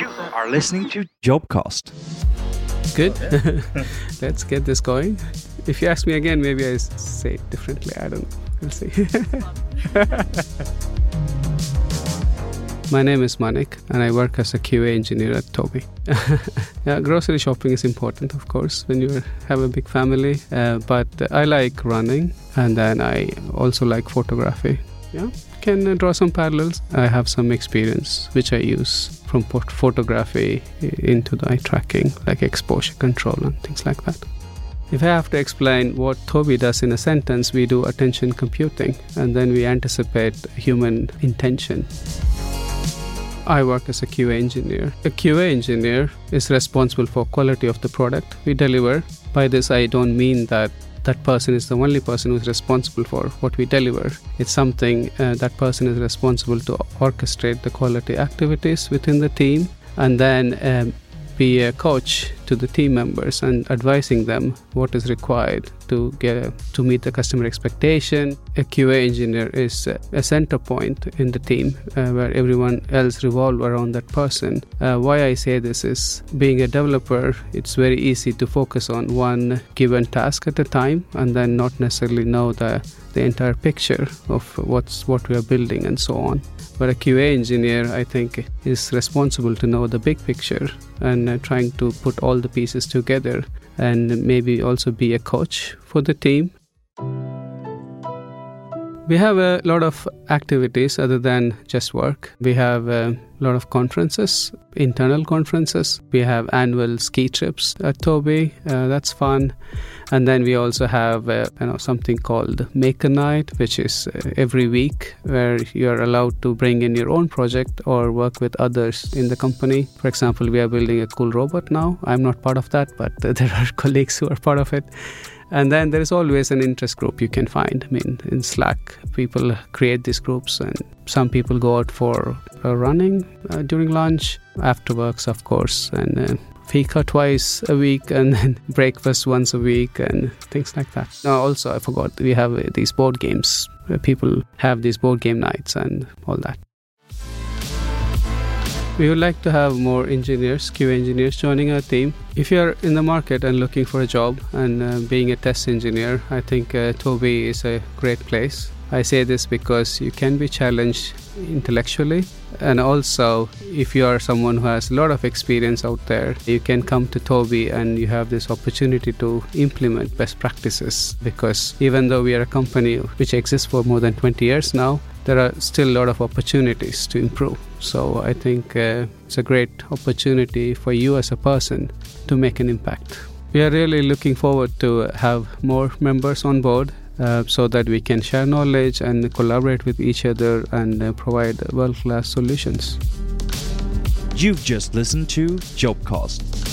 You are listening to Jobcast. Good. Okay. Let's get this going. If you ask me again, maybe I say it differently. I don't know. We'll see. My name is Manik, and I work as a QA engineer at Tobii. Yeah, grocery shopping is important, of course, when you have a big family. But I like running, and then I also like photography. Yeah, can draw some parallels. I have some experience which I use from photography into the eye tracking, like exposure control and things like that. If I have to explain what Tobii does in a sentence, we do attention computing, and then we anticipate human intention. I work as a QA engineer. A QA engineer is responsible for quality of the product we deliver. By this, I don't mean that person is the only person who's responsible for what we deliver. It's something that person is responsible to orchestrate the quality activities within the team, and then be a coach to the team members and advising them what is required to meet the customer expectation. A QA engineer is a center point in the team where everyone else revolves around that person. Why I say this is, being a developer, it's very easy to focus on one given task at a time and then not necessarily know the entire picture of what we are building and so on. But a QA engineer, I think, is responsible to know the big picture and trying to put all the pieces together and maybe also be a coach for the team. We have a lot of activities other than just work. We have a lot of conferences, internal conferences. We have annual ski trips at Tobii. That's fun. And then we also have something called Maker Night, which is every week where you're allowed to bring in your own project or work with others in the company. For example, we are building a cool robot now. I'm not part of that, but there are colleagues who are part of it. And then there is always an interest group you can find. I mean, in Slack, people create these groups, and some people go out for running during lunch, after works, of course, and fika twice a week, and then breakfast once a week, and things like that. No, also, I forgot, we have these board games. People have these board game nights and all that. We would like to have more engineers, QA engineers, joining our team. If you're in the market and looking for a job and being a test engineer, I think Tobii is a great place. I say this because you can be challenged intellectually. And also, if you are someone who has a lot of experience out there, you can come to Tobii and you have this opportunity to implement best practices. Because even though we are a company which exists for more than 20 years now, there are still a lot of opportunities to improve. So I think it's a great opportunity for you as a person to make an impact. We are really looking forward to have more members on board so that we can share knowledge and collaborate with each other and provide world-class solutions. You've just listened to Jobcast.